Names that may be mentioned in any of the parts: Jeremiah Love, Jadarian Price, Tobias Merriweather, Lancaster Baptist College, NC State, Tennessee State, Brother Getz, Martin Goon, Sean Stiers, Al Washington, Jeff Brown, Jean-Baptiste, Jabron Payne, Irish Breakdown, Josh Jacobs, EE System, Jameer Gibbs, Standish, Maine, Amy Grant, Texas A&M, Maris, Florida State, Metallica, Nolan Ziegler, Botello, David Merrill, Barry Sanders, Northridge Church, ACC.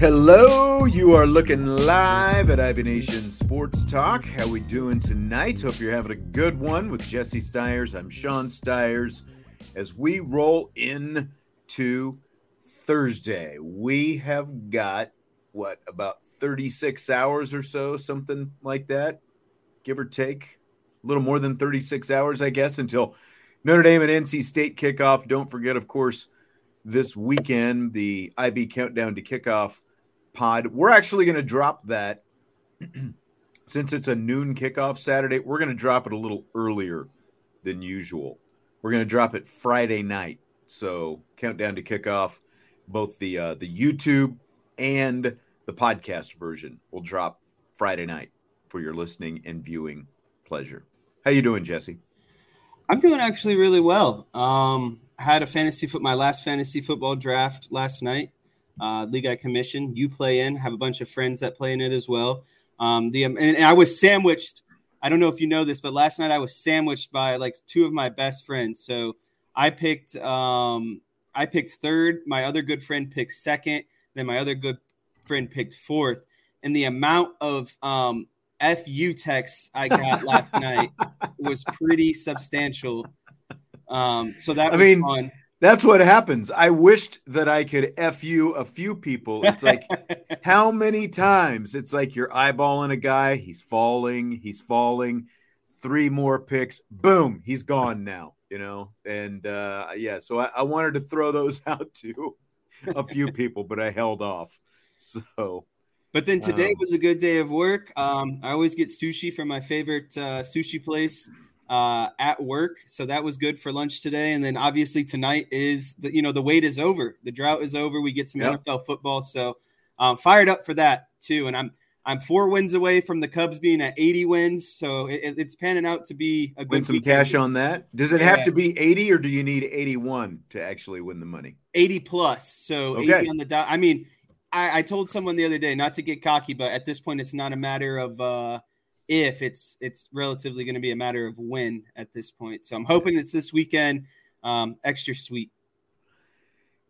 Hello, you are looking live at Ivy Nation Sports Talk. How we doing tonight? Hope you're having a good one with Jesse Stiers. I'm Sean Stiers. As we roll in to Thursday, we have got, about 36 hours or so, something like that, give or take. A little more than 36 hours, I guess, until Notre Dame and NC State kickoff. Don't forget, of course, this weekend, the IB Countdown to Kickoff pod. We're actually going to drop that since it's a noon kickoff Saturday. We're going to drop it a little earlier than usual. We're going to drop it Friday night. So Countdown to Kickoff, both the YouTube and the podcast version will drop Friday night for your listening and viewing pleasure. How you doing, Jesse? I'm doing actually really well. Had a my last fantasy football draft last night. League I commissioned. You play in. Have a bunch of friends that play in it as well. And I was sandwiched. I don't know if you know this, but last night I was sandwiched by like two of my best friends. So I picked third. My other good friend picked second. Then my other good friend picked fourth. And the amount of FU texts I got last night was pretty substantial. So that was fun. That's what happens. I wished that I could FU a few people. It's like, how many times? It's like you're eyeballing a guy. He's falling. Three more picks. Boom. He's gone now, you know? And so I wanted to throw those out to a few people, but I held off. So, but then today was a good day of work. I always get sushi from my favorite sushi place at work, so that was good for lunch today. And then obviously tonight is the wait is over, the drought is over, we get some NFL football, so fired up for that too. And I'm 4 wins away from the Cubs being at 80 wins, so it's panning out to be a good win some weekend. Cash on that. Does it have to be 80, or do you need 81 to actually win the money? 80 plus, so okay. 80 on the dot. I told someone the other day, not to get cocky, but at this point it's not a matter of if it's relatively going to be a matter of when at this point. So I'm hoping it's this weekend. Extra sweet.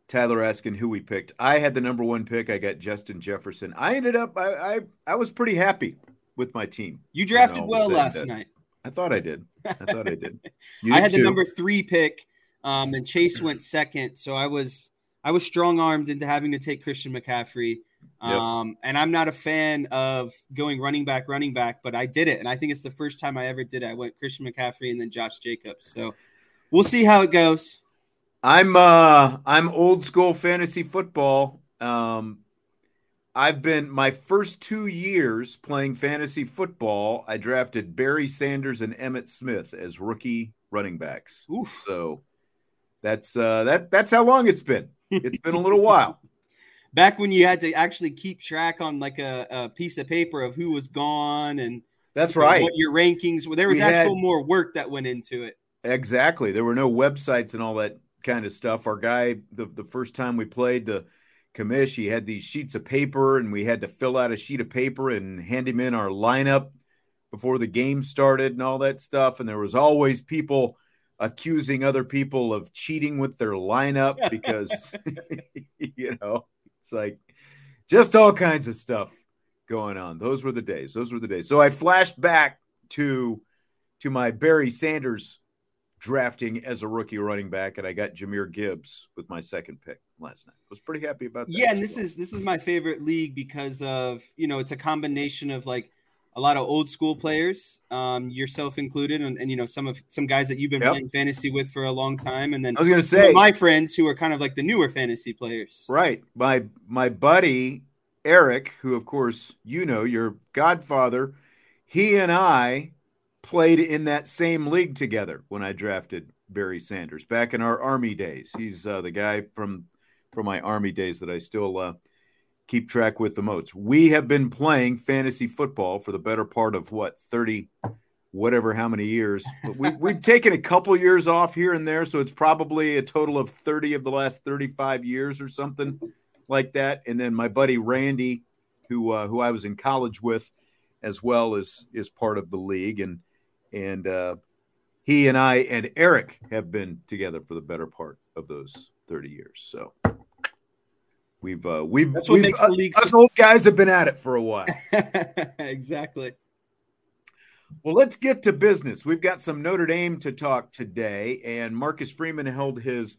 Tyler asking who we picked. I had the number 1 pick. I got Justin Jefferson. I ended up, I was pretty happy with my team. You drafted well last night. I thought I did. I had the number 3 pick, and Chase went second. So I was strong armed into having to take Christian McCaffrey. And I'm not a fan of going running back, but I did it. And I think it's the first time I ever did it. I went Christian McCaffrey and then Josh Jacobs. So we'll see how it goes. I'm old school fantasy football. I've been, my first 2 years playing fantasy football, I drafted Barry Sanders and Emmitt Smith as rookie running backs. Oof. So that's, that's how long it's been. It's been a little while. Back when you had to actually keep track on like a piece of paper of who was gone and that's right. What your rankings were. There was actual more work that went into it. Exactly. There were no websites and all that kind of stuff. Our guy, the first time we played, the commish, he had these sheets of paper and we had to fill out a sheet of paper and hand him in our lineup before the game started and all that stuff. And there was always people accusing other people of cheating with their lineup because, you know, it's like just all kinds of stuff going on. Those were the days. Those were the days. So I flashed back to my Barry Sanders drafting as a rookie running back, and I got Jameer Gibbs with my second pick last night. I was pretty happy about that. Yeah, and this is my favorite league because of, you know, it's a combination of like a lot of old school players, yourself included, and you know, some guys that you've been playing fantasy with for a long time, and then I was going to say my friends who are kind of like the newer fantasy players. Right, my buddy Eric, who of course you know, your godfather, he and I played in that same league together when I drafted Barry Sanders back in our Army days. He's the guy from my Army days that I still keep track with the most. We have been playing fantasy football for the better part of, 30, whatever, how many years. But we've taken a couple years off here and there, so it's probably a total of 30 of the last 35 years or something like that. And then my buddy Randy, who I was in college with as well, is part of the league. And he and I and Eric have been together for the better part of those 30 years, so... Us old guys have been at it for a while. Exactly. Well, let's get to business. We've got some Notre Dame to talk today, and Marcus Freeman held his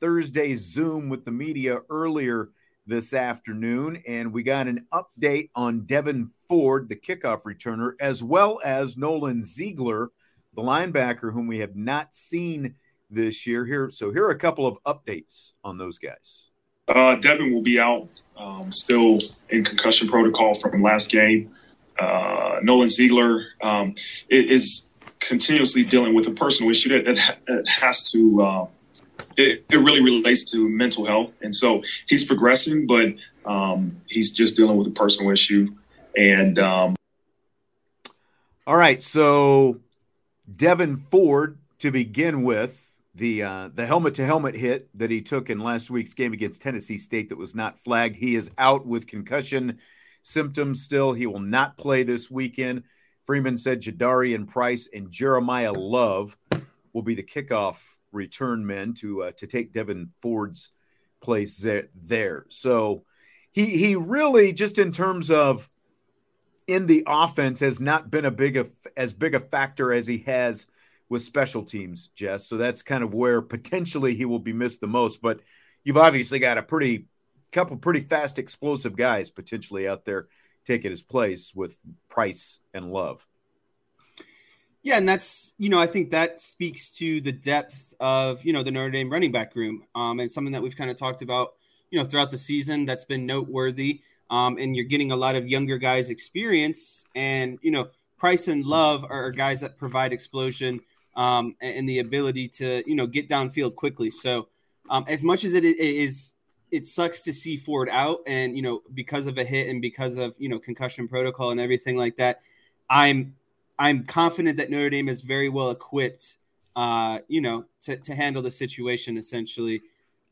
Thursday Zoom with the media earlier this afternoon, and we got an update on Devyn Ford, the kickoff returner, as well as Nolan Ziegler, the linebacker, whom we have not seen this year. Here are a couple of updates on those guys. Devyn will be out, still in concussion protocol from last game. Nolan Ziegler is continuously dealing with a personal issue that has to it really relates to mental health. And so he's progressing, but he's just dealing with a personal issue. And all right, so Devyn Ford to begin with. The helmet-to-helmet hit that he took in last week's game against Tennessee State that was not flagged. He is out with concussion symptoms still. He will not play this weekend. Freeman said Jadarian Price and Jeremiah Love will be the kickoff return men to take Devyn Ford's place there. So he really, just in terms of in the offense, has not been as big a factor as he has with special teams, Jess. So that's kind of where potentially he will be missed the most. But you've obviously got a couple pretty fast, explosive guys potentially out there taking his place with Price and Love. Yeah, and that's, you know, I think that speaks to the depth of, you know, the Notre Dame running back room, and something that we've kind of talked about, you know, throughout the season that's been noteworthy. And you're getting a lot of younger guys' experience, and, you know, Price and Love are guys that provide explosion, and the ability to, you know, get downfield quickly. So as much as it sucks to see Ford out, and, you know, because of a hit and because of, you know, concussion protocol and everything like that, I'm confident that Notre Dame is very well equipped, you know, to handle the situation essentially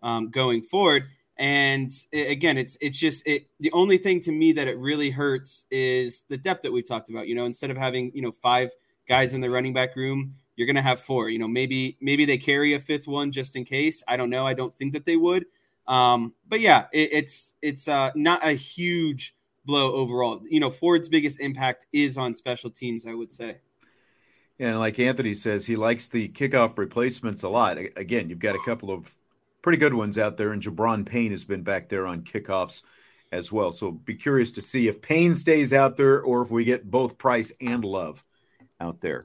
going forward. And again, it's just the only thing to me that it really hurts is the depth that we've talked about. You know, instead of having, you know, 5 guys in the running back room, you're going to have 4, you know, maybe they carry a 5th one just in case. I don't know. I don't think that they would. But yeah, it's not a huge blow overall. You know, Ford's biggest impact is on special teams, I would say. And like Anthony says, he likes the kickoff replacements a lot. Again, you've got a couple of pretty good ones out there, and Jabron Payne has been back there on kickoffs as well. So be curious to see if Payne stays out there or if we get both Price and Love out there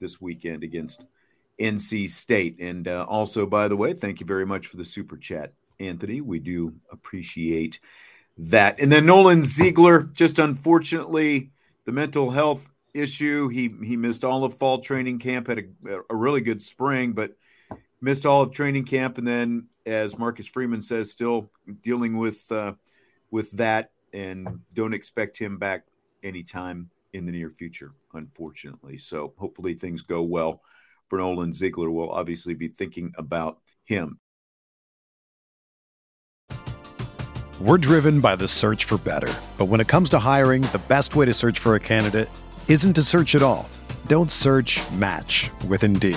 this weekend against NC State. And also, by the way, thank you very much for the super chat, Anthony. We do appreciate that. And then Nolan Ziegler, just unfortunately, the mental health issue. He missed all of fall training camp, had a really good spring, but missed all of training camp, and then, as Marcus Freeman says, still dealing with that, and don't expect him back anytime in the near future, unfortunately. So hopefully things go well for Nolan Ziegler. We'll obviously be thinking about him. We're driven by the search for better. But when it comes to hiring, the best way to search for a candidate isn't to search at all. Don't search, match with Indeed.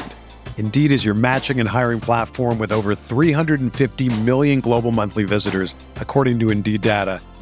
Indeed is your matching and hiring platform with over 350 million global monthly visitors, according to Indeed data,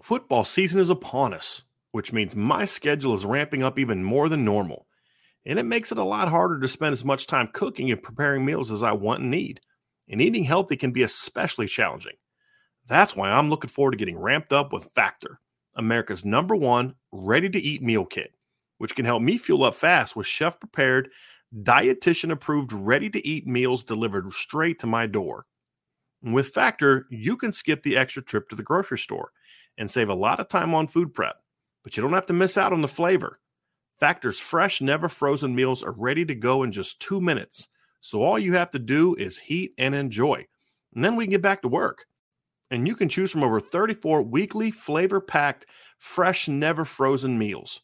Football season is upon us, which means my schedule is ramping up even more than normal. And it makes it a lot harder to spend as much time cooking and preparing meals as I want and need. And eating healthy can be especially challenging. That's why I'm looking forward to getting ramped up with Factor, America's #1 ready-to-eat meal kit, which can help me fuel up fast with chef-prepared, dietitian-approved, ready-to-eat meals delivered straight to my door. And with Factor, you can skip the extra trip to the grocery store and save a lot of time on food prep, but you don't have to miss out on the flavor. Factor's fresh, never-frozen meals are ready to go in just 2 minutes. So all you have to do is heat and enjoy. And then we can get back to work. And you can choose from over 34 weekly flavor-packed, fresh, never-frozen meals.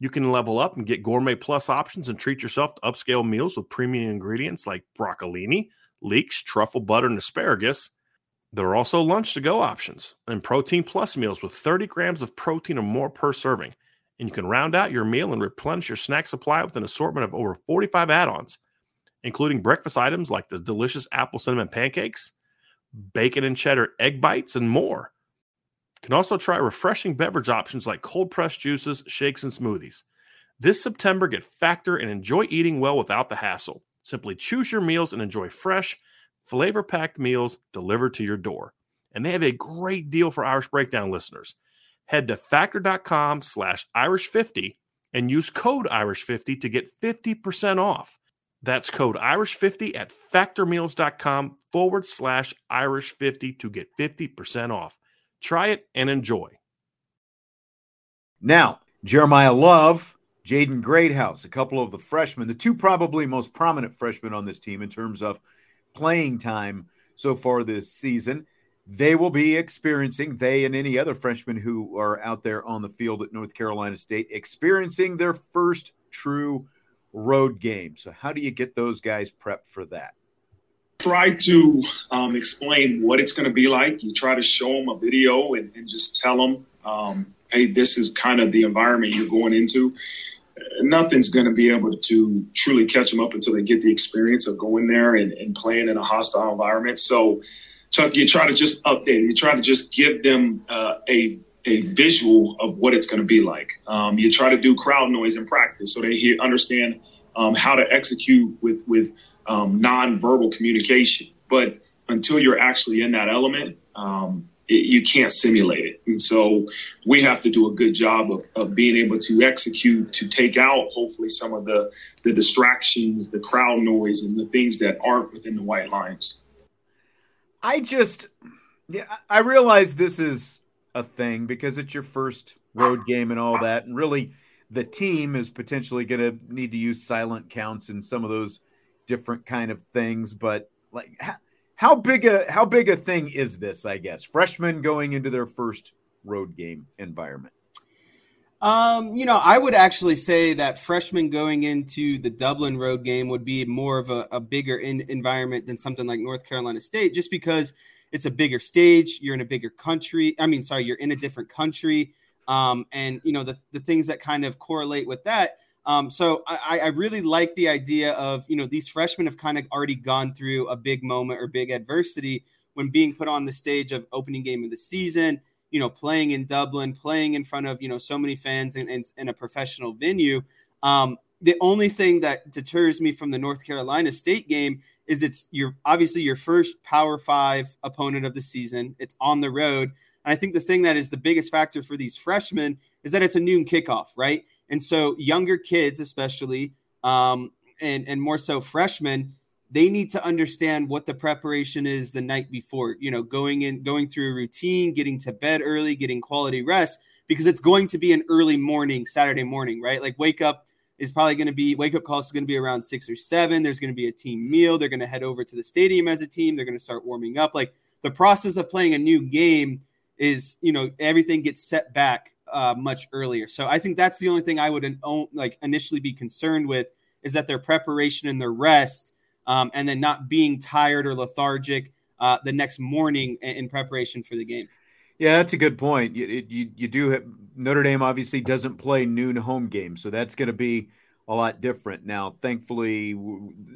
You can level up and get Gourmet Plus options and treat yourself to upscale meals with premium ingredients like broccolini, leeks, truffle butter, and asparagus. There are also lunch-to-go options and Protein Plus meals with 30 grams of protein or more per serving. And you can round out your meal and replenish your snack supply with an assortment of over 45 add-ons, including breakfast items like the delicious apple cinnamon pancakes, bacon and cheddar egg bites, and more. You can also try refreshing beverage options like cold-pressed juices, shakes, and smoothies. This September, get Factor and enjoy eating well without the hassle. Simply choose your meals and enjoy fresh, flavor-packed meals delivered to your door. And they have a great deal for Irish Breakdown listeners. Head to Factor.com/Irish50 and use code Irish50 to get 50% off. That's code Irish50 at factormeals.com/Irish50 to get 50% off. Try it and enjoy. Now, Jeremiah Love, Jaden Greathouse, a couple of the freshmen, the two probably most prominent freshmen on this team in terms of playing time so far this season. They will be experiencing, they and any other freshmen who are out there on the field at North Carolina State, experiencing their first true road game. So how do you get those guys prepped for that? Try to explain what it's going to be like. You try to show them a video and just tell them, hey, this is kind of the environment you're going into. Nothing's going to be able to truly catch them up until they get the experience of going there and playing in a hostile environment. So you try to just update. You try to just give them a visual of what it's going to be like. You try to do crowd noise in practice so they understand how to execute with nonverbal communication. But until you're actually in that element, you can't simulate it. And so we have to do a good job of being able to execute, to take out hopefully some of the distractions, the crowd noise, and the things that aren't within the white lines. I realize this is a thing because it's your first road game and all that. And really the team is potentially going to need to use silent counts and some of those different kind of things. But like how big a thing is this, I guess, freshmen going into their first road game environment? I would actually say that freshmen going into the Dublin road game would be more of a bigger environment than something like North Carolina State, just because it's a bigger stage. You're in a bigger country. You're in a different country. And the things that kind of correlate with that. So I really like the idea of, these freshmen have kind of already gone through a big moment or big adversity when being put on the stage of opening game of the season, playing in Dublin, playing in front of, so many fans and a professional venue. The only thing that deters me from the North Carolina State game is it's your obviously your first Power Five opponent of the season. It's on the road. And I think the thing that is the biggest factor for these freshmen is that it's a noon kickoff, right? And so younger kids, especially, and more so freshmen, they need to understand what the preparation is the night before, you know, going through a routine, getting to bed early, getting quality rest, because it's going to be an early morning, Saturday morning, right? Like wake up call is going to be around 6 or 7. There's going to be a team meal. They're going to head over to the stadium as a team. They're going to start warming up. Like the process of playing a new game is, you know, everything gets set back much earlier. So I think that's the only thing I would initially be concerned with, is that their preparation and their rest, and then not being tired or lethargic the next morning in preparation for the game. Yeah, that's a good point. You do have, Notre Dame obviously doesn't play noon home games, so that's going to be a lot different. Now, thankfully,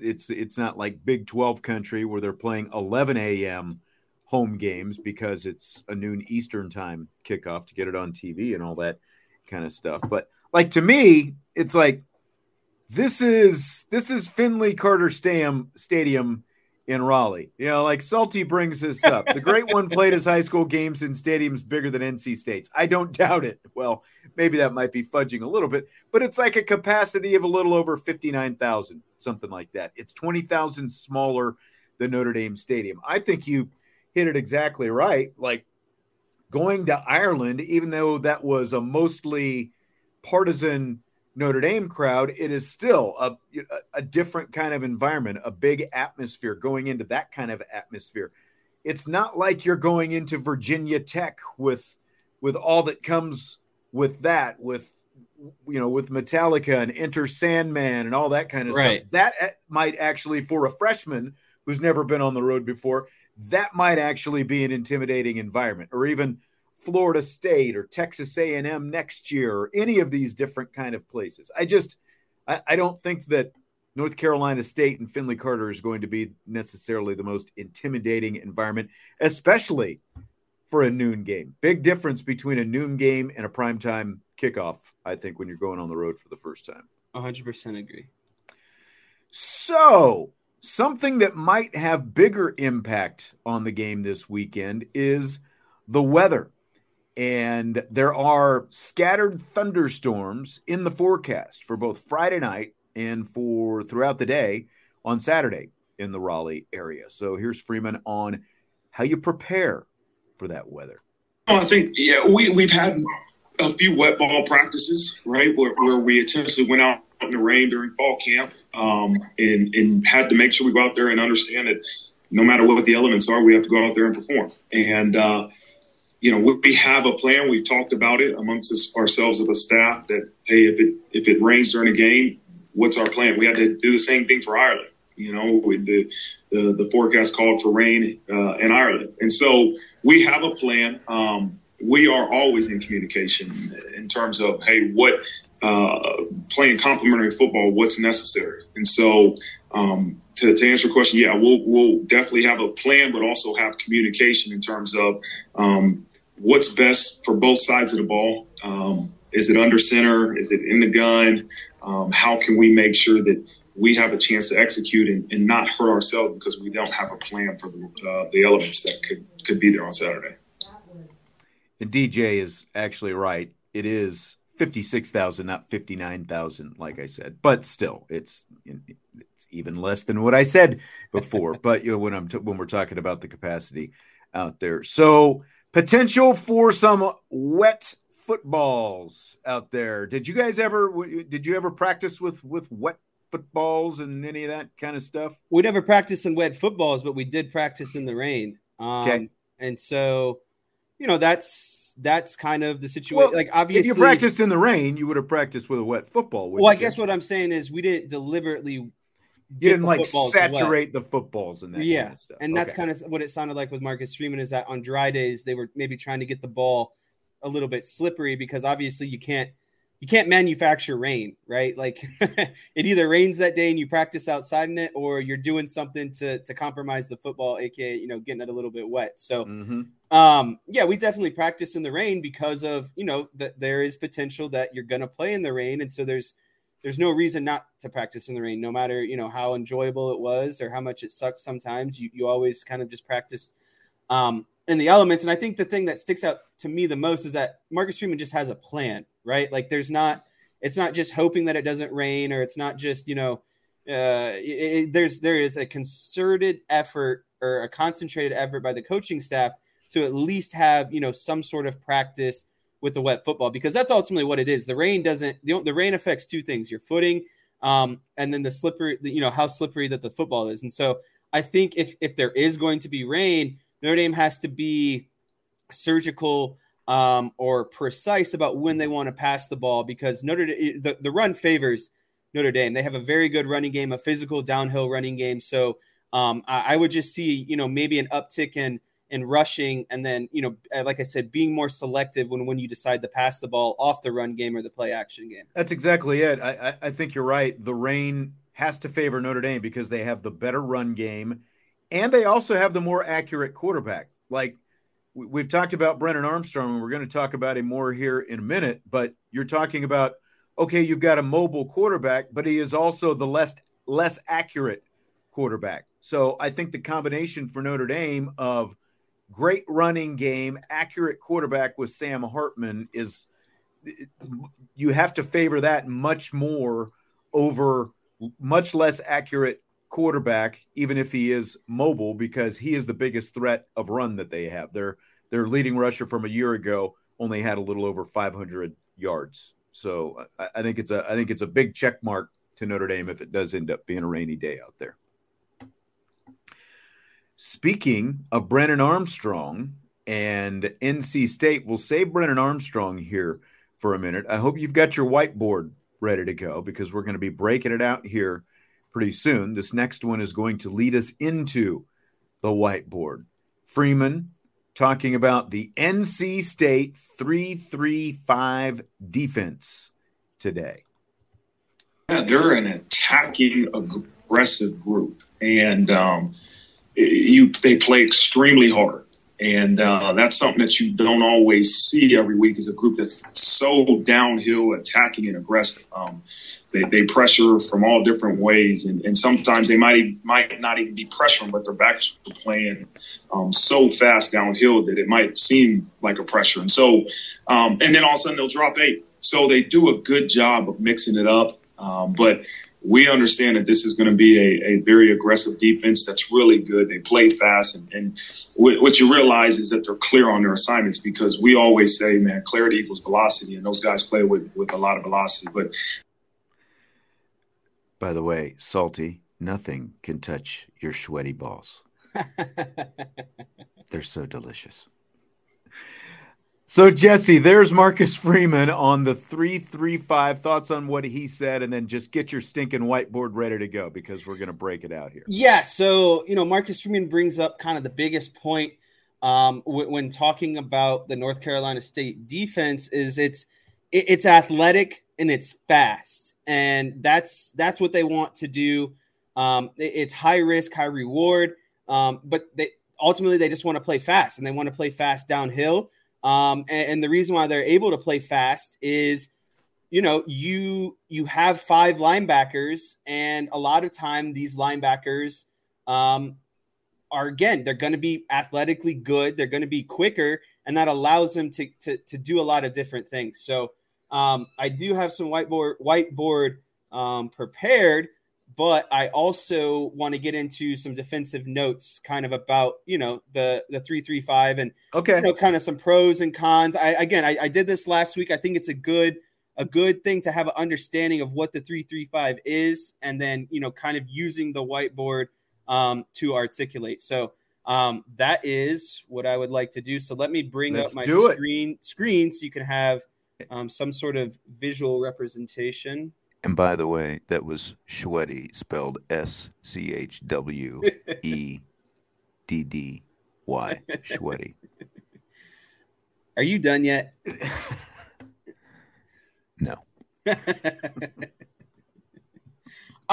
it's not like Big 12 country where they're playing 11 a.m. home games because it's a noon Eastern time kickoff to get it on TV and all that kind of stuff. But like to me, it's like this is Finley Carter Stadium in Raleigh. You know, like Salty brings this up. The great one played his high school games in stadiums bigger than NC State's. I don't doubt it. Well, maybe that might be fudging a little bit, but it's like a capacity of a little over 59,000, something like that. It's 20,000 smaller than Notre Dame Stadium. I think you hit it exactly right. Like going to Ireland, even though that was a mostly partisan Notre Dame crowd, it is still a different kind of environment, a big atmosphere. Going into that kind of atmosphere, it's not like you're going into Virginia Tech with all that comes with that, with, you know, with Metallica and Enter Sandman and all that kind of right. stuff. That might actually, for a freshman who's never been on the road before, that might actually be an intimidating environment, or even Florida State or Texas A&M next year, or any of these different kind of places. I don't think that North Carolina State and Finley Carter is going to be necessarily the most intimidating environment, especially for a noon game. Big difference between a noon game and a primetime kickoff, I think, when you're going on the road for the first time. 100% agree. So something that might have bigger impact on the game this weekend is the weather. And there are scattered thunderstorms in the forecast for both Friday night and for throughout the day on Saturday in the Raleigh area. So here's Freeman on how you prepare for that weather. Well, I think, yeah, we've had a few wet ball practices, right, where we essentially went out in the rain during fall camp and had to make sure we go out there and understand that no matter what the elements are, we have to go out there and perform. And, you know, we have a plan. We've talked about it amongst ourselves as a staff that, hey, if it rains during a game, what's our plan? We had to do the same thing for Ireland. You know, with the forecast called for rain in Ireland. And so we have a plan. We are always in communication in terms of, hey, what playing complementary football, what's necessary. And so to answer your question, yeah, we'll definitely have a plan, but also have communication in terms of what's best for both sides of the ball. Is it under center? Is it in the gun? How can we make sure that we have a chance to execute and not hurt ourselves because we don't have a plan for the elements that could be there on Saturday? And DJ is actually right. It is 56,000, not 59,000, like I said. But still, it's even less than what I said before. But you know, when we're talking about the capacity out there, so potential for some wet footballs out there. Did you ever practice with wet footballs and any of that kind of stuff? We never practiced in wet footballs, but we did practice in the rain. Okay, and so, you know, that's kind of the situation. Well, like, obviously, if you practiced in the rain, you would have practiced with a wet football. Well, I guess what I'm saying is we didn't deliberately. You didn't like saturate the footballs in that. Yeah, kind of stuff. And that's kind of what it sounded like with Marcus Freeman, is that on dry days they were maybe trying to get the ball a little bit slippery, because obviously you can't manufacture rain, right? Like it either rains that day and you practice outside in it, or you're doing something to compromise the football, AKA, you know, getting it a little bit wet. So, yeah, we definitely practice in the rain because of, you know, that there is potential that you're going to play in the rain. And so there's there's no reason not to practice in the rain, no matter, you know, how enjoyable it was or how much it sucks. Sometimes you always kind of just practice in the elements. And I think the thing that sticks out to me the most is that Marcus Freeman just has a plan, right? Like it's not just hoping that it doesn't rain, or it's not just, you know, there is a concerted effort or a concentrated effort by the coaching staff to at least have, you know, some sort of practice with the wet football, because that's ultimately what it is. The rain doesn't, the rain affects two things, your footing and then the slippery, you know, how slippery that the football is. And so I think if there is going to be rain, Notre Dame has to be surgical or precise about when they want to pass the ball, because Notre Dame, the run favors Notre Dame. They have a very good running game, a physical downhill running game. So I would just see, you know, maybe an uptick in rushing, and then, you know, like I said, being more selective when you decide to pass the ball off the run game or the play action game. That's exactly it. I think you're right. The rain has to favor Notre Dame because they have the better run game, and they also have the more accurate quarterback. Like we've talked about Brennan Armstrong, and we're going to talk about him more here in a minute, but you're talking about, okay, you've got a mobile quarterback, but he is also the less accurate quarterback. So I think the combination for Notre Dame of great running game, accurate quarterback with Sam Hartman is, you have to favor that much more over much less accurate quarterback, even if he is mobile, because he is the biggest threat of run that they have. Their leading rusher from a year ago only had a little over 500 yards. So I think it's a big check mark to Notre Dame if it does end up being a rainy day out there. Speaking of Brennan Armstrong and NC State, we'll save Brennan Armstrong here for a minute. I hope you've got your whiteboard ready to go, because we're going to be breaking it out here pretty soon. This next one is going to lead us into the whiteboard. Freeman talking about the NC State 3-3-5 defense today. Yeah, they're an attacking, aggressive group, and they play extremely hard, and that's something that you don't always see every week, is a group that's so downhill, attacking and aggressive. They pressure from all different ways, and sometimes they might not even be pressuring, but their backs are playing so fast downhill that it might seem like a pressure. And so, and then all of a sudden they'll drop eight. So they do a good job of mixing it up, but we understand that this is going to be a very aggressive defense that's really good. They play fast, and what you realize is that they're clear on their assignments, because we always say, man, clarity equals velocity, and those guys play with a lot of velocity. But by the way, Salty, nothing can touch your sweaty balls. They're so delicious. So, Jesse, there's Marcus Freeman on the 3-3-5. Thoughts on what he said, and then just get your stinking whiteboard ready to go, because we're going to break it out here. Yeah, so, you know, Marcus Freeman brings up kind of the biggest point when talking about the North Carolina State defense is it's athletic and it's fast. And that's what they want to do. It's high risk, high reward. But ultimately they just want to play fast, and they want to play fast downhill. And the reason why they're able to play fast is, you know, you have five linebackers, and a lot of time these linebackers are, again, they're going to be athletically good. They're going to be quicker, and that allows them to do a lot of different things. So I do have some whiteboard prepared, but I also want to get into some defensive notes kind of about, you know, the 3-3-5 and, okay, you know, kind of some pros and cons. I did this last week. I think it's a good thing to have an understanding of what the 3-3-5 is, and then, you know, kind of using the whiteboard to articulate. So that is what I would like to do. So let me bring up my screen so you can have some sort of visual representation. And by the way, that was Schweddy, spelled SCHWEDDY, Schweddy. Are you done yet? No. All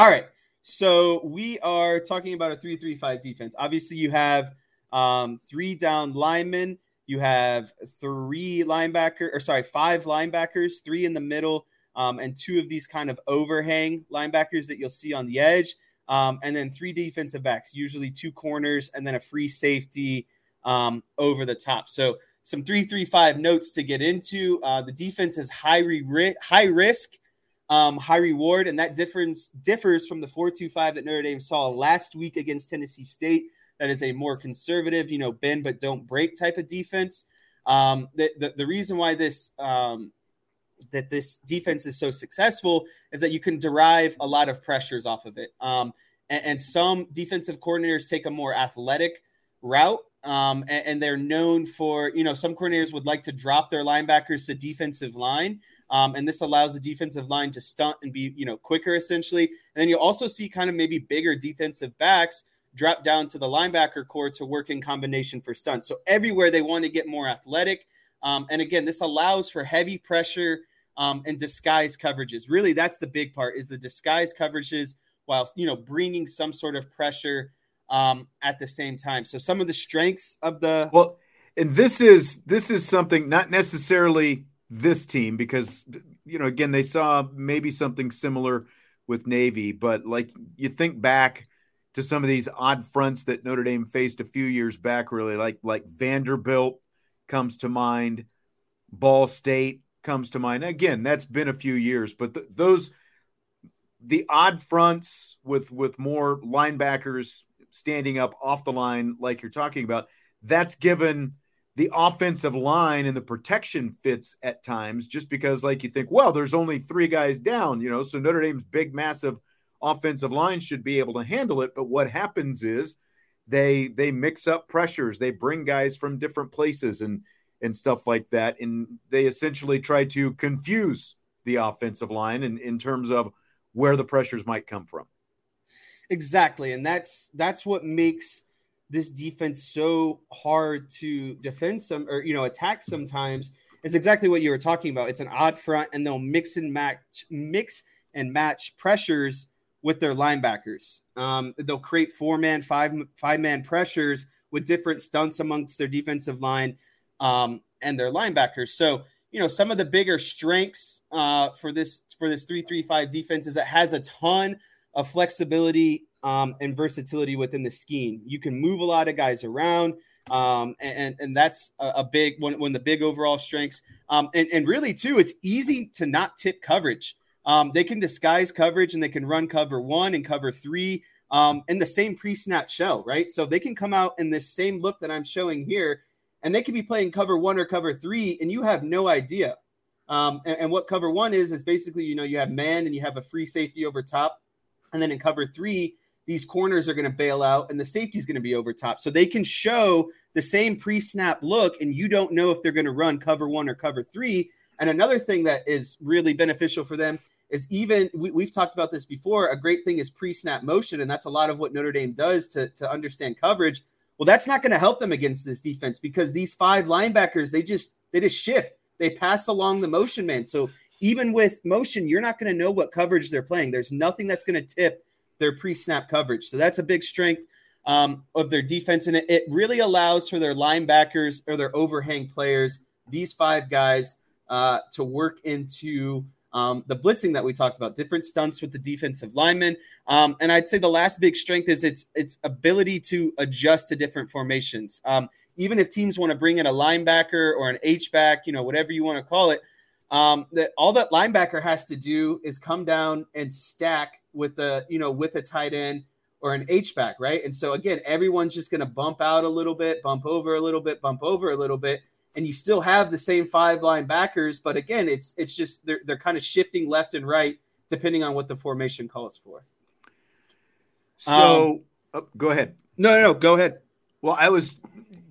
right. So we are talking about a 3-3-5 defense. Obviously, you have three down linemen. You have five linebackers, three in the middle, and two of these kind of overhang linebackers that you'll see on the edge. And then three defensive backs, usually two corners, and then a free safety over the top. So some 3-3-5 notes to get into. The defense is high risk, high reward, and that difference differs from the 4-2-5 that Notre Dame saw last week against Tennessee State. That is a more conservative, you know, bend but don't break type of defense. The reason why this that this defense is so successful is that you can derive a lot of pressures off of it. And some defensive coordinators take a more athletic route, and they're known for, you know, some coordinators would like to drop their linebackers to defensive line, and this allows the defensive line to stunt and be, you know, quicker essentially. And then you'll also see kind of maybe bigger defensive backs drop down to the linebacker core to work in combination for stunts. So everywhere they want to get more athletic. And again, this allows for heavy pressure and disguise coverages. Really, that's the big part, is the disguise coverages while, you know, bringing some sort of pressure at the same time. So some of the strengths of the – well, and this is something not necessarily this team because, you know, again, they saw maybe something similar with Navy. But, like, you think back to some of these odd fronts that Notre Dame faced a few years back, really, like Vanderbilt comes to mind, Ball State comes to mind. Again, that's been a few years, but the odd fronts with more linebackers standing up off the line, like you're talking about, that's given the offensive line and the protection fits at times, just because, like, you think, well, there's only three guys down, you know, so Notre Dame's big, massive offensive line should be able to handle it. But what happens is they mix up pressures. They bring guys from different places and stuff like that. And they essentially try to confuse the offensive line in terms of where the pressures might come from. Exactly. And that's what makes this defense so hard to defend some, or, you know, attack sometimes, is exactly what you were talking about. It's an odd front, and they'll mix and match pressures with their linebackers. They'll create four-man, five-man pressures with different stunts amongst their defensive line and their linebackers. So, you know, some of the bigger strengths for this 3-3-5 defense is it has a ton of flexibility and versatility within the scheme. You can move a lot of guys around, and that's a big one of the big overall strengths. And really, too, it's easy to not tip coverage. They can disguise coverage, and they can run cover one and cover three in the same pre-snap shell, right? So they can come out in this same look that I'm showing here, and they can be playing cover one or cover three, and you have no idea. And what cover one is basically, you know, you have man and you have a free safety over top. And then in cover three, these corners are going to bail out and the safety is going to be over top. So they can show the same pre-snap look, and you don't know if they're going to run cover one or cover three. And another thing that is really beneficial for them is even, we've talked about this before, a great thing is pre-snap motion, and that's a lot of what Notre Dame does to understand coverage. Well, that's not going to help them against this defense, because these five linebackers, they just shift. They pass along the motion man. So even with motion, you're not going to know what coverage they're playing. There's nothing that's going to tip their pre-snap coverage. So that's a big strength of their defense, and it really allows for their linebackers or their overhang players, these five guys, to work into – the blitzing that we talked about, different stunts with the defensive linemen. And I'd say the last big strength is its ability to adjust to different formations. Even if teams want to bring in a linebacker or an H-back, you know, whatever you want to call it, all that linebacker has to do is come down and stack with a tight end or an H-back, right? And so, again, everyone's just going to bump out a little bit, bump over a little bit, bump over a little bit. And you still have the same five linebackers, but again, it's just they're kind of shifting left and right depending on what the formation calls for. So, go ahead. No, go ahead. Well,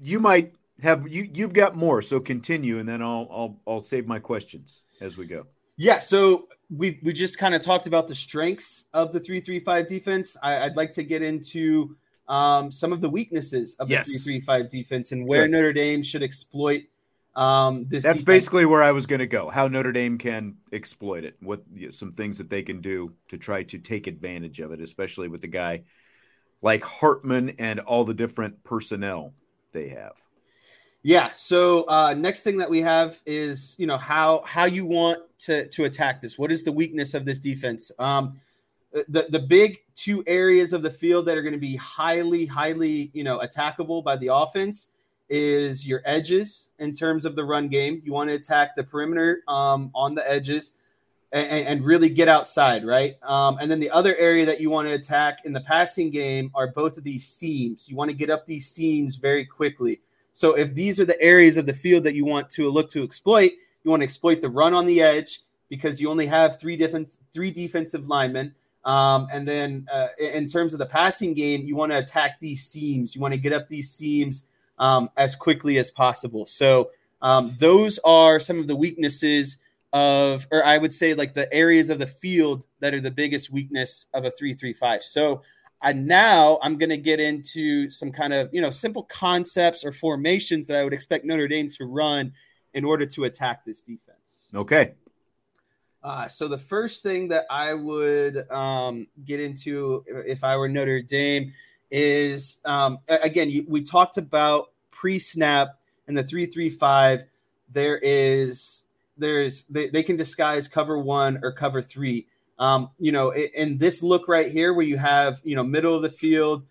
you've got more, so continue, and then I'll save my questions as we go. Yeah, so we just kind of talked about the strengths of the 3-3-5 defense. I'd like to get into some of the weaknesses of the 3-3-5 defense and where Notre Dame should exploit this. That's defense. Basically where I was going to go. How Notre Dame can exploit it. What some things that they can do to try to take advantage of it, especially with the guy like Hartman and all the different personnel they have. Yeah. So next thing that we have is, you know, how you want to attack this. What is the weakness of this defense? The big two areas of the field that are going to be highly, you know, attackable by the offense is your edges in terms of the run game. You want to attack the perimeter on the edges and really get outside, right? And then the other area that you want to attack in the passing game are both of these seams. You want to get up these seams very quickly. So if these are the areas of the field that you want to look to exploit, you want to exploit the run on the edge because you only have three defensive linemen. And then in terms of the passing game, you want to attack these seams. You want to get up these seams as quickly as possible. So those are some of the weaknesses of, or I would say like the areas of the field that are the biggest weakness of a 3-3-5. So now I'm going to get into some kind of, you know, simple concepts or formations that I would expect Notre Dame to run in order to attack this defense. Okay. So the first thing that I would get into if I were Notre Dame is, we talked about pre-snap and the 3-3-5. They can disguise cover one or cover three. You know, in this look right here where you have, you know, middle of the field,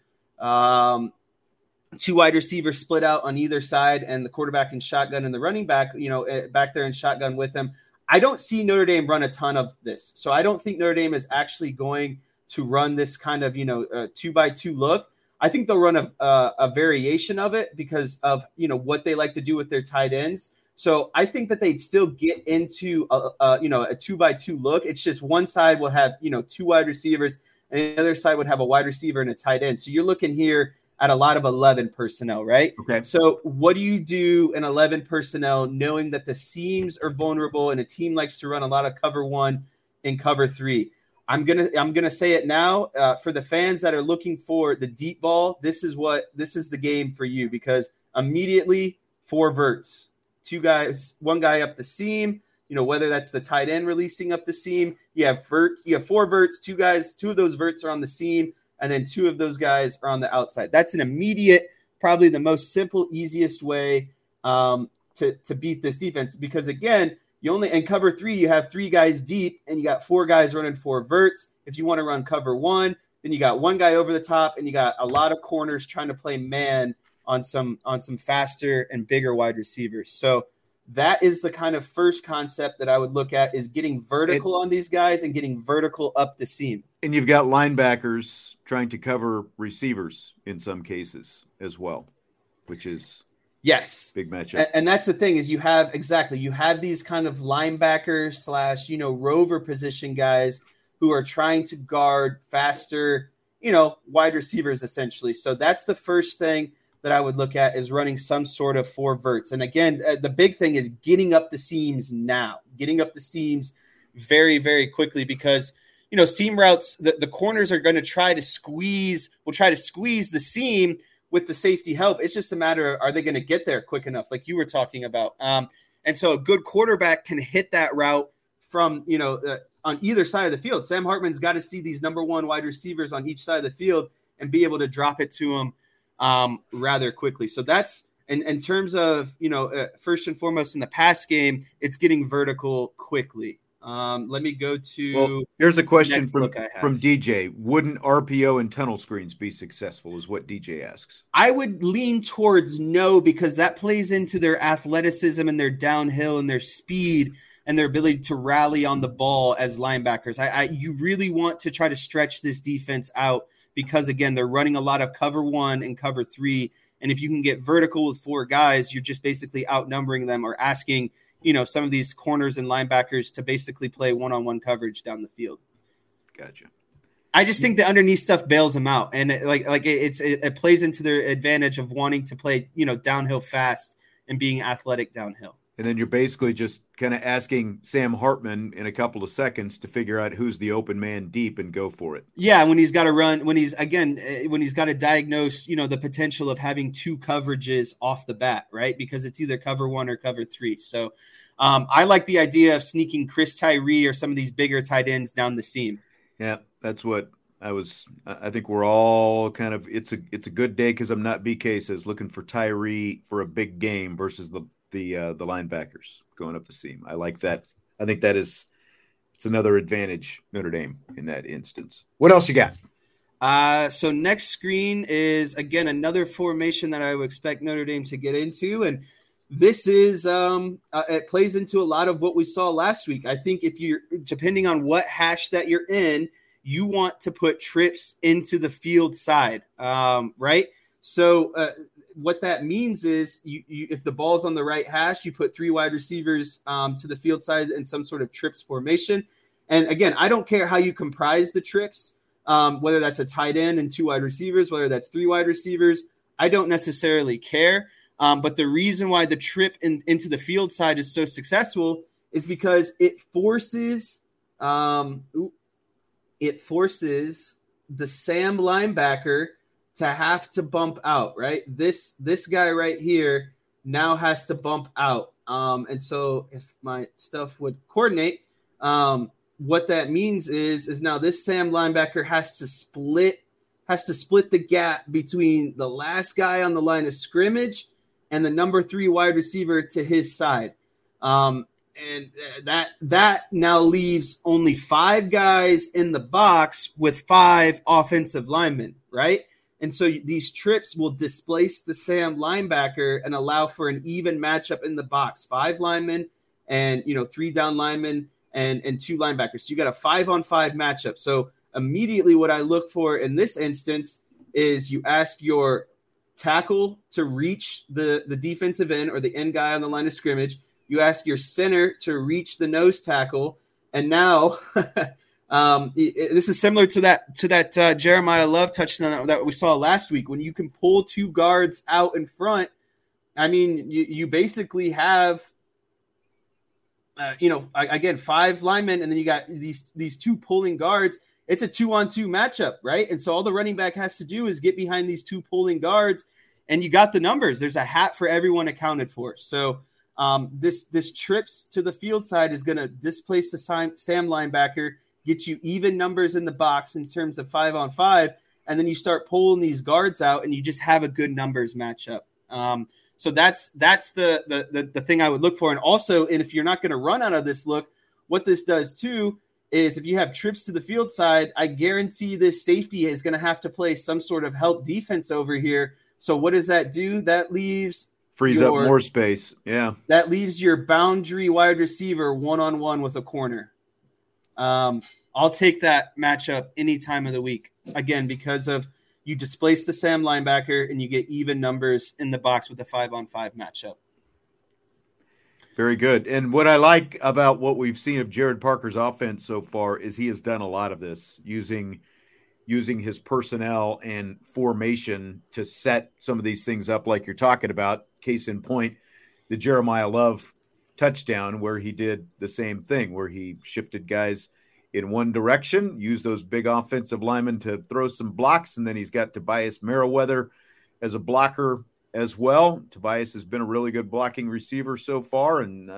two wide receivers split out on either side and the quarterback in shotgun and the running back, you know, back there in shotgun with him. I don't see Notre Dame run a ton of this. So I don't think Notre Dame is actually going to run this kind of, you know, 2-by-2 look. I think they'll run a variation of it because of, you know, what they like to do with their tight ends. So I think that they'd still get into a 2-by-2 look. It's just one side will have, you know, two wide receivers and the other side would have a wide receiver and a tight end. So you're looking here at a lot of 11 personnel, right? Okay. So what do you do in 11 personnel knowing that the seams are vulnerable and a team likes to run a lot of cover one and cover three? I'm gonna say it now for the fans that are looking for the deep ball. This is the game for you because immediately four verts. Two guys, one guy up the seam, you know, whether that's the tight end releasing up the seam, you have four verts, two guys, two of those verts are on the seam, and then two of those guys are on the outside. That's an immediate, probably the most simple, easiest way to beat this defense because, again, you only in cover three, you have three guys deep and you got four guys running four verts. If you want to run cover one, then you got one guy over the top and you got a lot of corners trying to play man on some faster and bigger wide receivers. So that is the kind of first concept that I would look at is getting vertical on these guys and getting vertical up the seam. And you've got linebackers trying to cover receivers in some cases as well, which is yes, big matchup. And that's the thing is you have these kind of linebacker / you know, rover position guys who are trying to guard faster, you know, wide receivers essentially. So that's the first thing that I would look at is running some sort of four verts. And again, the big thing is getting up the seams now, getting up the seams very, very quickly because, you know, seam routes, the corners are going to try to squeeze the seam with the safety help. It's just a matter of, are they going to get there quick enough? Like you were talking about. And so a good quarterback can hit that route from, you know, on either side of the field. Sam Hartman's got to see these number one wide receivers on each side of the field and be able to drop it to them rather quickly. So that's in terms of, you know, first and foremost in the pass game, it's getting vertical quickly. Let me go to. Well, here's a question from DJ. Wouldn't RPO and tunnel screens be successful is what DJ asks. I would lean towards no, because that plays into their athleticism and their downhill and their speed and their ability to rally on the ball as linebackers. You really want to try to stretch this defense out. Because, again, they're running a lot of cover one and cover three. And if you can get vertical with four guys, you're just basically outnumbering them or asking, you know, some of these corners and linebackers to basically play one-on-one coverage down the field. Gotcha. I just think the underneath stuff bails them out. And, it plays into their advantage of wanting to play, you know, downhill fast and being athletic downhill. And then you're basically just kind of asking Sam Hartman in a couple of seconds to figure out who's the open man deep and go for it. Yeah, when he's got to diagnose, you know, the potential of having two coverages off the bat, right? Because it's either cover one or cover three. So I like the idea of sneaking Chris Tyree or some of these bigger tight ends down the seam. Yeah, that's what I think we're all kind of, it's a good day because I'm not, BK says, looking for Tyree for a big game versus the linebackers going up the seam. I like that. I think that is, it's another advantage Notre Dame in that instance. What else you got? So next screen is, again, another formation that I would expect Notre Dame to get into. And this is, it plays into a lot of what we saw last week. I think if you're, depending on what hash that you're in, you want to put trips into the field side, right? So what that means is you if the ball's on the right hash, you put three wide receivers to the field side in some sort of trips formation. And again, I don't care how you comprise the trips, whether that's a tight end and two wide receivers, whether that's three wide receivers, I don't necessarily care. But the reason why the trip into the field side is so successful is because it forces the Sam linebacker to have to bump out, right? This guy right here now has to bump out. And so if my stuff would coordinate, what that means is now this Sam linebacker has to split the gap between the last guy on the line of scrimmage and the number three wide receiver to his side. And that now leaves only five guys in the box with five offensive linemen, right? And so these trips will displace the Sam linebacker and allow for an even matchup in the box. Five linemen and, three down linemen and two linebackers. So you got a 5-on-5 matchup. So immediately what I look for in this instance is you ask your tackle to reach the defensive end or the end guy on the line of scrimmage. You ask your center to reach the nose tackle, and now this is similar to that Jeremiah Love touchdown that we saw last week. When you can pull two guards out in front, I mean, you basically have, again, five linemen, and then you got these two pulling guards. It's a 2-on-2 matchup, right? And so all the running back has to do is get behind these two pulling guards, and you got the numbers. There's a hat for everyone accounted for. So this trips to the field side is going to displace the Sam linebacker, get you even numbers in the box in terms of 5-on-5, and then you start pulling these guards out, and you just have a good numbers matchup. So that's the thing I would look for. And also, and if you're not going to run out of this look, what this does too is if you have trips to the field side, I guarantee this safety is going to have to play some sort of help defense over here. So what does that do? That leaves frees up more space. Yeah. That leaves your boundary wide receiver one-on-one with a corner. I'll take that matchup any time of the week. Again, because of you displace the Sam linebacker and you get even numbers in the box with a 5-on-5 matchup. Very good. And what I like about what we've seen of Jared Parker's offense so far is he has done a lot of this using his personnel and formation to set some of these things up like you're talking about. Case in point, the Jeremiah Love touchdown where he did the same thing, where he shifted guys in one direction, used those big offensive linemen to throw some blocks, and then he's got Tobias Merriweather as a blocker as well. Tobias has been a really good blocking receiver so far, and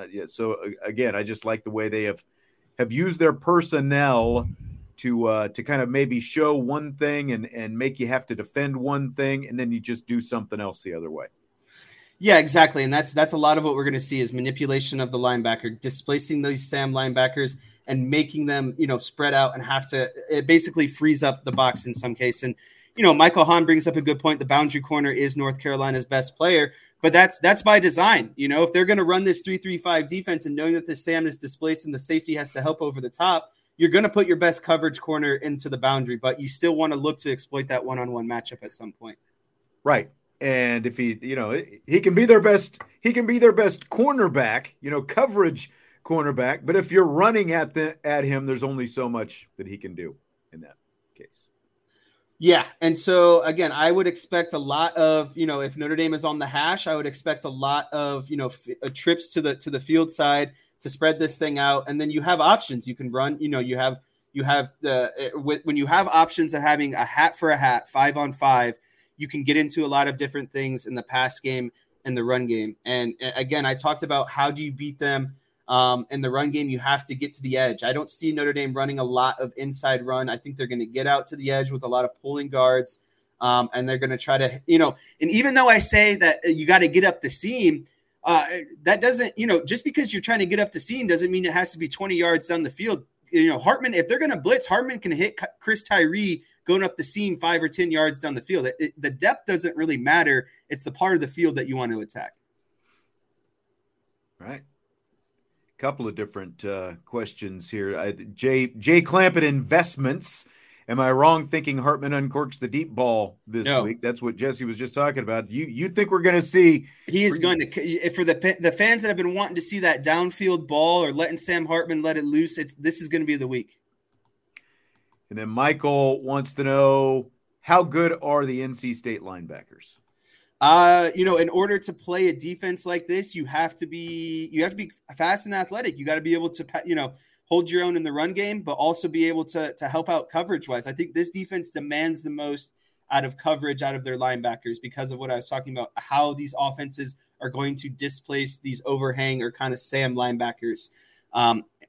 again, I just like the way they have used their personnel to kind of maybe show one thing and make you have to defend one thing, and then you just do something else the other way. Yeah, exactly. And that's a lot of what we're going to see is manipulation of the linebacker, displacing those Sam linebackers and making them, spread out and have to – it basically frees up the box in some case. And, Michael Hahn brings up a good point. The boundary corner is North Carolina's best player, but that's by design. If they're going to run this 3-3-5 defense and knowing that the Sam is displaced and the safety has to help over the top, you're going to put your best coverage corner into the boundary, but you still want to look to exploit that one-on-one matchup at some point. Right. And if he, he can be their best, cornerback, coverage cornerback. But if you're running at him, there's only so much that he can do in that case. Yeah. And so again, I would expect a lot of, if Notre Dame is on the hash, I would expect a lot of, trips to the field side to spread this thing out. And then you have options. You can run, you have when you have options of having a hat for a hat, 5-on-5, you can get into a lot of different things in the pass game and the run game. And again, I talked about how do you beat them. In the run game, you have to get to the edge. I don't see Notre Dame running a lot of inside run. I think they're going to get out to the edge with a lot of pulling guards, and they're going to try to, and even though I say that you got to get up the seam, that doesn't, just because you're trying to get up the seam doesn't mean it has to be 20 yards down the field. Hartman, if they're going to blitz, Hartman can hit Chris Tyree going up the seam 5 or 10 yards down the field. The depth doesn't really matter. It's the part of the field that you want to attack. Right. Couple of different questions here. Jay Clampett Investments. Am I wrong thinking Hartman uncorks the deep ball this week? That's what Jesse was just talking about. You think we're going to see? He is going to, for the fans that have been wanting to see that downfield ball or letting Sam Hartman let it loose. This is going to be the week. And then Michael wants to know, how good are the NC State linebackers? In order to play a defense like this, you have to be fast and athletic. You got to be able to, hold your own in the run game, but also be able to help out coverage wise. I think this defense demands the most out of coverage, out of their linebackers, because of what I was talking about, how these offenses are going to displace these overhang or kind of Sam linebackers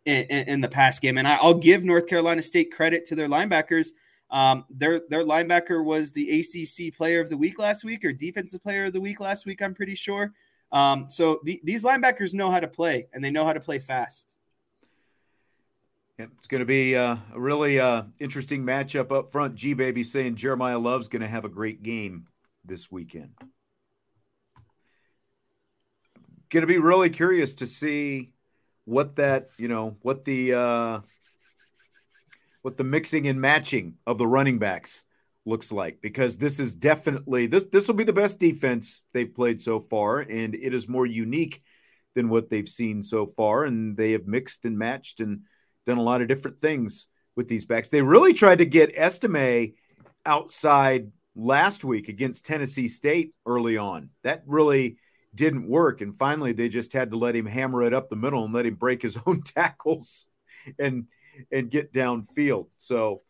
in the pass game. And I'll give North Carolina State credit to their linebackers. Their linebacker was the ACC player of the week last week, or defensive player of the week last week, I'm pretty sure. So these linebackers know how to play, and they know how to play fast. Yep, it's going to be a really interesting matchup up front. G-Baby saying Jeremiah Love's going to have a great game this weekend. Going to be really curious to see what the mixing and matching of the running backs looks like, because this is definitely this will be the best defense they've played so far, and it is more unique than what they've seen so far, and they have mixed and matched and done a lot of different things with these backs. They really tried to get Estime outside last week against Tennessee State early on. That really didn't work, and finally they just had to let him hammer it up the middle and let him break his own tackles and get downfield. So,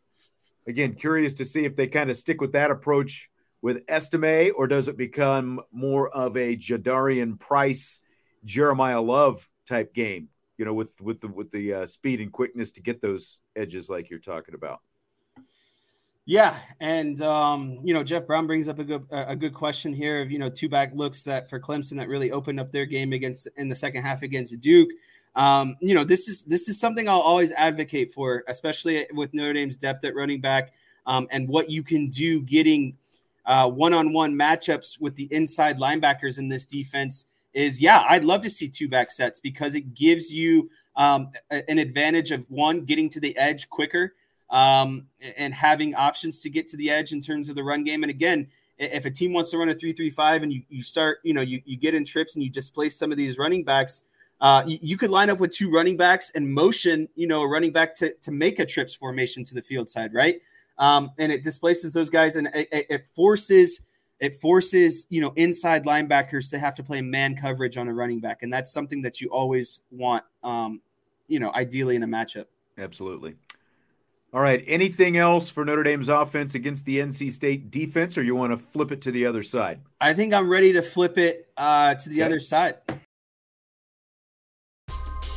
again, curious to see if they kind of stick with that approach with Estime, or does it become more of a Jadarian Price, Jeremiah Love type game, with the speed and quickness to get those edges like you're talking about. Yeah, and, Jeff Brown brings up a good question here of, two back looks that for Clemson that really opened up their game in the second half against Duke. This is something I'll always advocate for, especially with Notre Dame's depth at running back, and what you can do getting one-on-one matchups with the inside linebackers in this defense is, I'd love to see two back sets, because it gives you an advantage of one, getting to the edge quicker, and having options to get to the edge in terms of the run game. And again, if a team wants to run a 3-3-5 and you start, you get in trips and you displace some of these running backs, you could line up with two running backs and motion, a running back to make a trips formation to the field side, right? And it displaces those guys, and it forces inside linebackers to have to play man coverage on a running back, and that's something that you always want, ideally in a matchup. Absolutely. All right. Anything else for Notre Dame's offense against the NC State defense, or you want to flip it to the other side? I think I'm ready to flip it to the other side.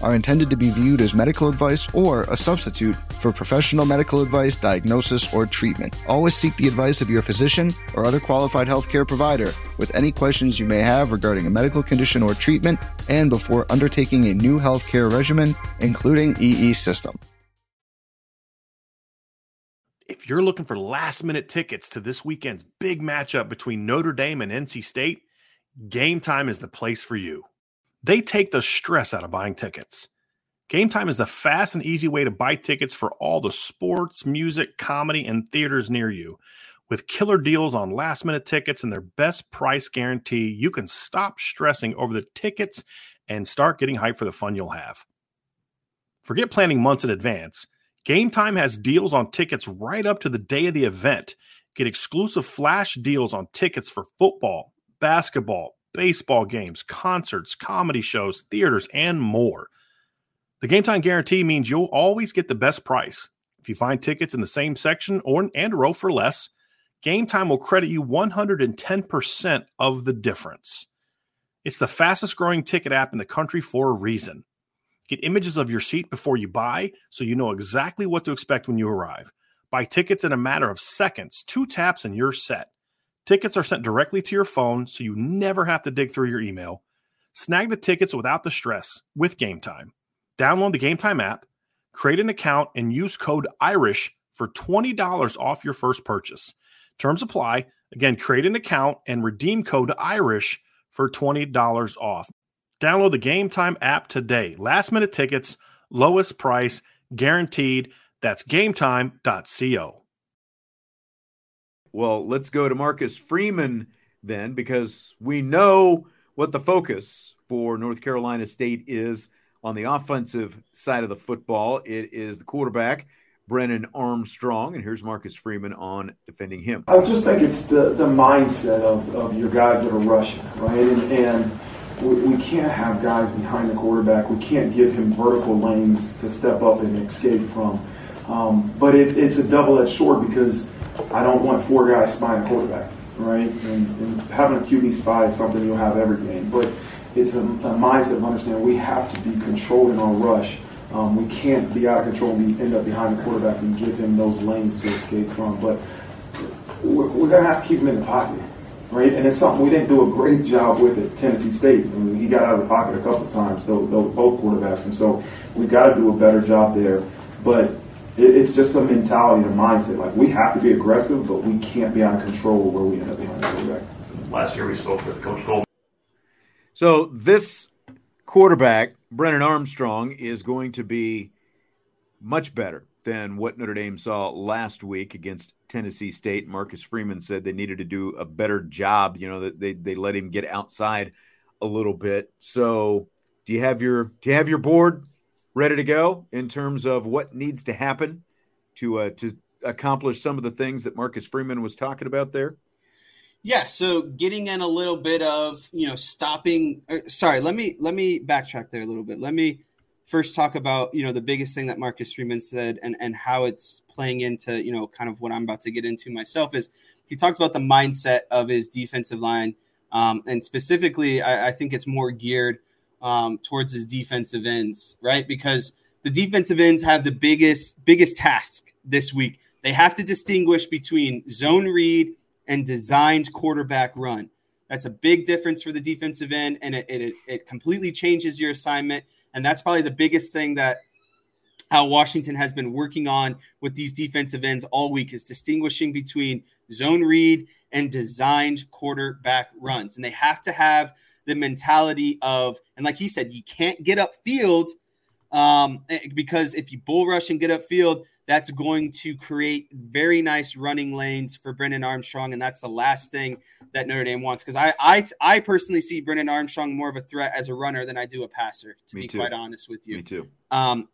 are intended to be viewed as medical advice or a substitute for professional medical advice, diagnosis, or treatment. Always seek the advice of your physician or other qualified healthcare provider with any questions you may have regarding a medical condition or treatment, and before undertaking a new healthcare regimen, including EE System. If you're looking for last-minute tickets to this weekend's big matchup between Notre Dame and NC State, Game Time is the place for you. They take the stress out of buying tickets. Game Time is the fast and easy way to buy tickets for all the sports, music, comedy, and theaters near you. With killer deals on last-minute tickets and their best price guarantee, you can stop stressing over the tickets and start getting hyped for the fun you'll have. Forget planning months in advance. Game Time has deals on tickets right up to the day of the event. Get exclusive flash deals on tickets for football, basketball, baseball games, concerts, comedy shows, theaters, and more. The Game Time guarantee means you'll always get the best price. If you find tickets in the same section or and row for less, Game Time will credit you 110% of the difference. It's the fastest growing ticket app in the country for a reason. Get images of your seat before you buy so you know exactly what to expect when you arrive. Buy tickets in a matter of seconds, 2 taps and you're set. Tickets are sent directly to your phone so you never have to dig through your email. Snag the tickets without the stress with Game Time. Download the Game Time app, create an account, and use code IRISH for $20 off your first purchase. Terms apply. Again, create an account and redeem code IRISH for $20 off. Download the Game Time app today. Last-minute tickets, lowest price, guaranteed. That's GameTime.co. Well, let's go to Marcus Freeman then, because we know what the focus for North Carolina State is. On the offensive side of the football, it is the quarterback, Brennan Armstrong, and here's Marcus Freeman on defending him. I just think it's the mindset of your guys that are rushing, right? And we can't have guys behind the quarterback. We can't give him vertical lanes to step up and escape from. But it's a double-edged sword because I don't want 4 guys spying a quarterback, right? And having a QB spy is something you'll have every game. But it's a mindset of understanding we have to be controlled in our rush. We can't be out of control and end up behind the quarterback and give him those lanes to escape from. But we're going to have to keep him in the pocket, right? And it's something we didn't do a great job with at Tennessee State. I mean, he got out of the pocket a couple of times, though both quarterbacks. And so we've got to do a better job there. But it's just a mentality and a mindset. Like, we have to be aggressive, but we can't be out of control where we end up behind the quarterback. Last year we spoke with Coach Goldman. So this quarterback, Brennan Armstrong, is going to be much better than what Notre Dame saw last week against Tennessee State. Marcus Freeman said they needed to do a better job. You know, that they let him get outside a little bit. So do you have your board ready to go in terms of what needs to happen to accomplish some of the things that Marcus Freeman was talking about there? Yeah, so getting in a little bit of, stopping – sorry, let me backtrack there a little bit. Let me first talk about, the biggest thing that Marcus Freeman said and how it's playing into, kind of what I'm about to get into myself is he talks about the mindset of his defensive line. And specifically, I think it's more geared towards his defensive ends, right? Because the defensive ends have the biggest task this week. They have to distinguish between zone read and designed quarterback run. That's a big difference for the defensive end, and it completely changes your assignment. And that's probably the biggest thing that Al Washington has been working on with these defensive ends all week is distinguishing between zone read and designed quarterback runs. And they have to have the mentality of, and like he said, you can't get upfield because if you bull rush and get upfield, that's going to create very nice running lanes for Brennan Armstrong, and that's the last thing that Notre Dame wants. Because I personally see Brennan Armstrong more of a threat as a runner than I do a passer, to be quite honest with you. Me too.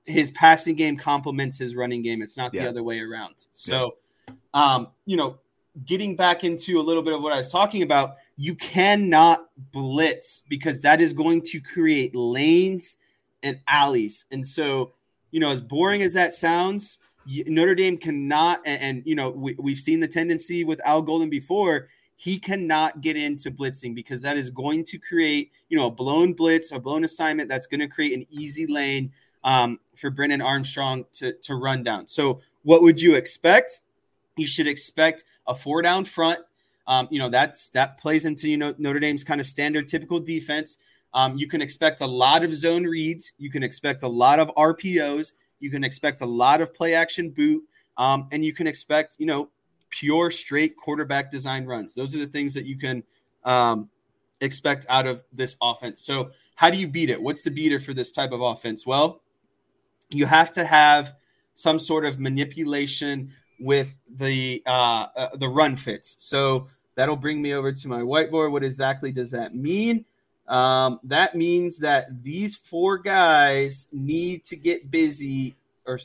His passing game complements his running game. It's not the other way around. So, getting back into a little bit of what I was talking about, you cannot blitz because that is going to create lanes and alleys. And so, as boring as that sounds – Notre Dame cannot, we've seen the tendency with Al Golden before, he cannot get into blitzing because that is going to create, a blown blitz, a blown assignment that's going to create an easy lane for Brennan Armstrong to run down. So what would you expect? You should expect a 4-down front. That plays into, Notre Dame's kind of standard typical defense. You can expect a lot of zone reads. You can expect a lot of RPOs. You can expect a lot of play-action boot, and you can expect, pure, straight quarterback design runs. Those are the things that you can expect out of this offense. So how do you beat it? What's the beater for this type of offense? Well, you have to have some sort of manipulation with the run fits. So that'll bring me over to my whiteboard. What exactly does that mean? That means that these four guys need to get busy or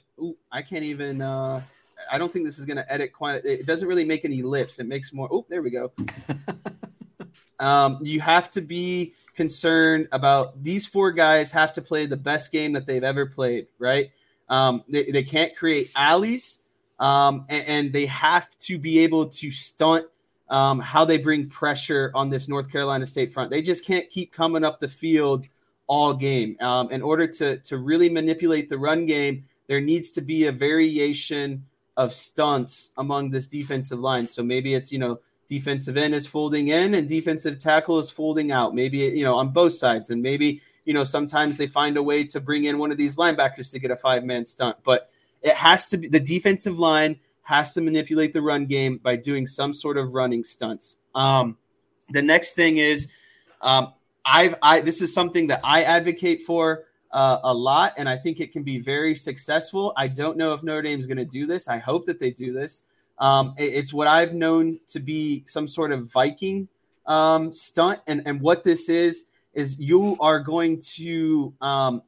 I can't even, I don't think this is going to edit quite. It doesn't really make an ellipse. It makes more. Oh, there we go. You have to be concerned about these four guys have to play the best game that they've ever played, right? They can't create alleys, and they have to be able to stunt how they bring pressure on this North Carolina State front. They just can't keep coming up the field all game. In order to really manipulate the run game, there needs to be a variation of stunts among this defensive line. So maybe it's, defensive end is folding in and defensive tackle is folding out, maybe, on both sides. And maybe, sometimes they find a way to bring in one of these linebackers to get a 5-man stunt, but it has to be, the defensive line has to manipulate the run game by doing some sort of running stunts. The next thing is, this is something that I advocate for a lot, and I think it can be very successful. I don't know if Notre Dame is going to do this. I hope that they do this. It's what I've known to be some sort of Viking stunt. And what this is you are going to,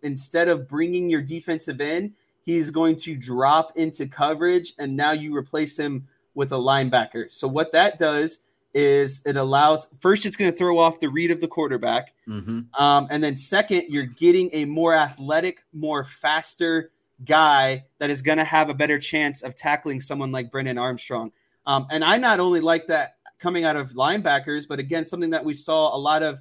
instead of bringing your defensive end, he's going to drop into coverage, and now you replace him with a linebacker. So what that does is it allows – first, it's going to throw off the read of the quarterback. Mm-hmm. And then second, you're getting a more athletic, more faster guy that is going to have a better chance of tackling someone like Brennan Armstrong. And I not only like that coming out of linebackers, but, again, something that we saw a lot of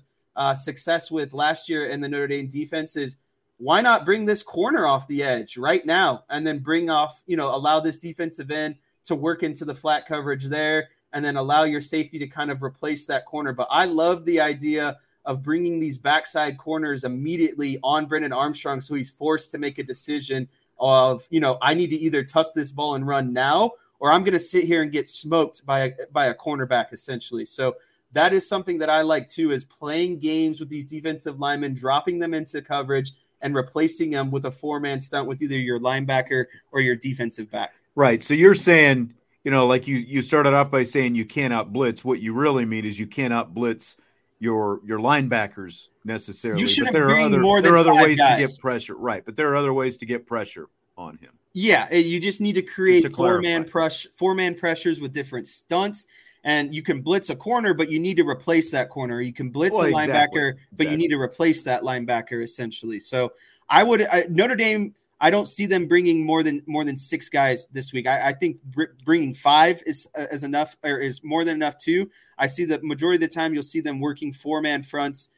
success with last year in the Notre Dame defense is why not bring this corner off the edge right now and then bring off, allow this defensive end to work into the flat coverage there, and then allow your safety to kind of replace that corner. But I love the idea of bringing these backside corners immediately on Brennan Armstrong so he's forced to make a decision of, I need to either tuck this ball and run now, or I'm going to sit here and get smoked by a cornerback, essentially. So that is something that I like, too, is playing games with these defensive linemen, dropping them into coverage, and replacing them with a 4-man stunt with either your linebacker or your defensive back. Right, so you're saying – like you started off by saying you cannot blitz. What you really mean is you cannot blitz your linebackers necessarily. You shouldn't bring more than 5 ways guys to get pressure, right? But there are other ways to get pressure on him. Yeah, you just need to create four-man pressures with different stunts, and you can blitz a corner, but you need to replace that corner. You can blitz a linebacker, but you need to replace that linebacker essentially. So I would Notre Dame. I don't see them bringing more than 6 guys this week. I think bringing 5 is enough, or is more than enough too. I see the majority of the time you'll see them working 4-man fronts,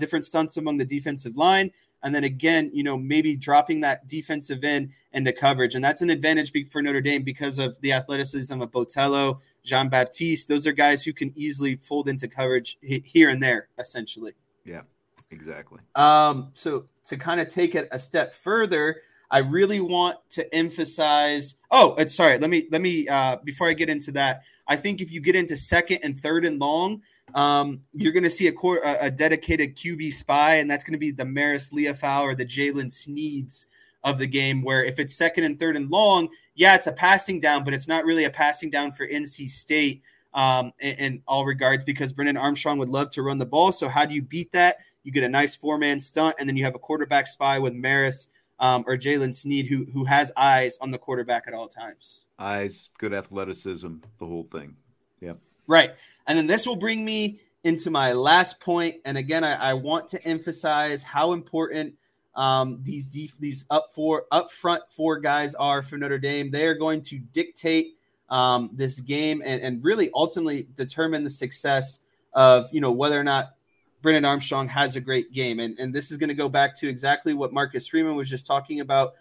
different stunts among the defensive line, and then again, maybe dropping that defensive end into coverage, and that's an advantage for Notre Dame because of the athleticism of Botello, Jean-Baptiste. Those are guys who can easily fold into coverage here and there, essentially. Yeah, exactly. So to kind of take it a step further. I really want to emphasize – let me before I get into that, I think if you get into second and third and long, you're going to see a dedicated QB spy, and that's going to be the Maris Leafau or the Jalen Sneeds of the game, where if it's second and third and long, yeah, it's a passing down, but it's not really a passing down for NC State in all regards because Brennan Armstrong would love to run the ball. So how do you beat that? You get a nice 4-man stunt, and then you have a quarterback spy with Maris or Jalen Sneed, who has eyes on the quarterback at all times. Eyes, good athleticism, the whole thing. Yep. Right. And then this will bring me into my last point. And again, I want to emphasize how important these up front 4 guys are for Notre Dame. They are going to dictate this game and really ultimately determine the success of, whether or not Brennan Armstrong has a great game. And this is going to go back to exactly what Marcus Freeman was just talking about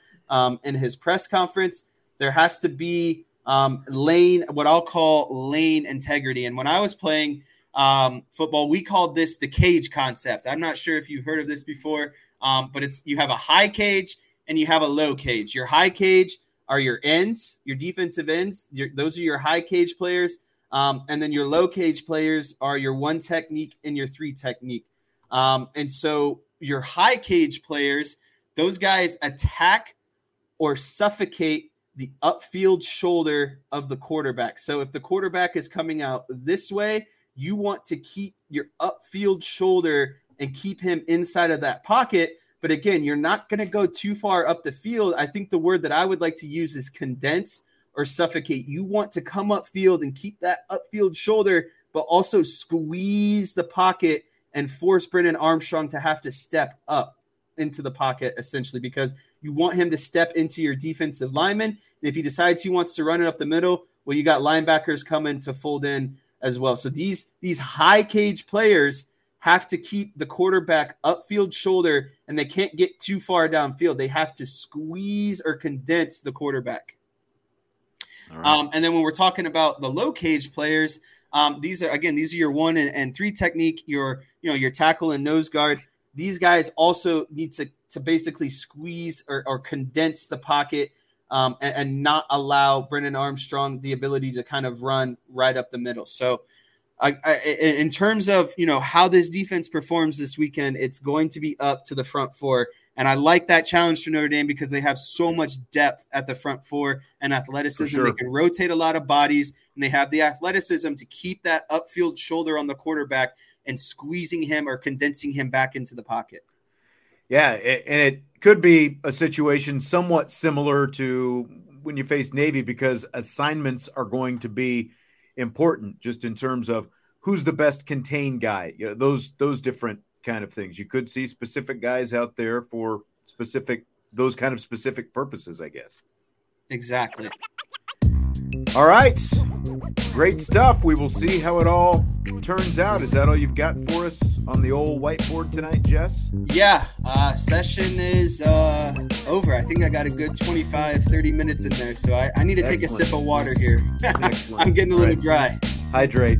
in his press conference. There has to be what I'll call lane integrity. And when I was playing football, we called this the cage concept. I'm not sure if you've heard of this before, but you have a high cage and you have a low cage. Your high cage are your ends, your defensive ends. Those are your high cage players. And then your low cage players are your one technique and your three technique. And so your high cage players, those guys attack or suffocate the upfield shoulder of the quarterback. So if the quarterback is coming out this way, you want to keep your upfield shoulder and keep him inside of that pocket. But again, you're not going to go too far up the field. I think the word that I would like to use is condense or suffocate. You want to come upfield and keep that upfield shoulder, but also squeeze the pocket and force Brennan Armstrong to have to step up into the pocket, essentially, because you want him to step into your defensive lineman. And if he decides he wants to run it up the middle, well, you got linebackers coming to fold in as well. So these high cage players have to keep the quarterback upfield shoulder, and they can't get too far downfield. They have to squeeze or condense the quarterback. All right. And then when we're talking about the low cage players, these are your one and three technique, your tackle and nose guard. These guys also need to basically squeeze or condense the pocket and not allow Brennan Armstrong the ability to kind of run right up the middle. So in terms of, how this defense performs this weekend, it's going to be up to the front four. And I like that challenge for Notre Dame because they have so much depth at the front four and athleticism. For sure. They can rotate a lot of bodies, and they have the athleticism to keep that upfield shoulder on the quarterback and squeezing him or condensing him back into the pocket. Yeah, and it could be a situation somewhat similar to when you face Navy, because assignments are going to be important just in terms of who's the best contained guy, those different kind of things. You could see specific guys out there for those kind of specific purposes, I guess. Exactly. All right. Great stuff. We will see how it all turns out. Is that all you've got for us on the old whiteboard tonight, Jess? Yeah. Session is over. I think I got a good 25, 30 minutes in there. So I need to take a sip of water here. I'm getting a little dry. Hydrate.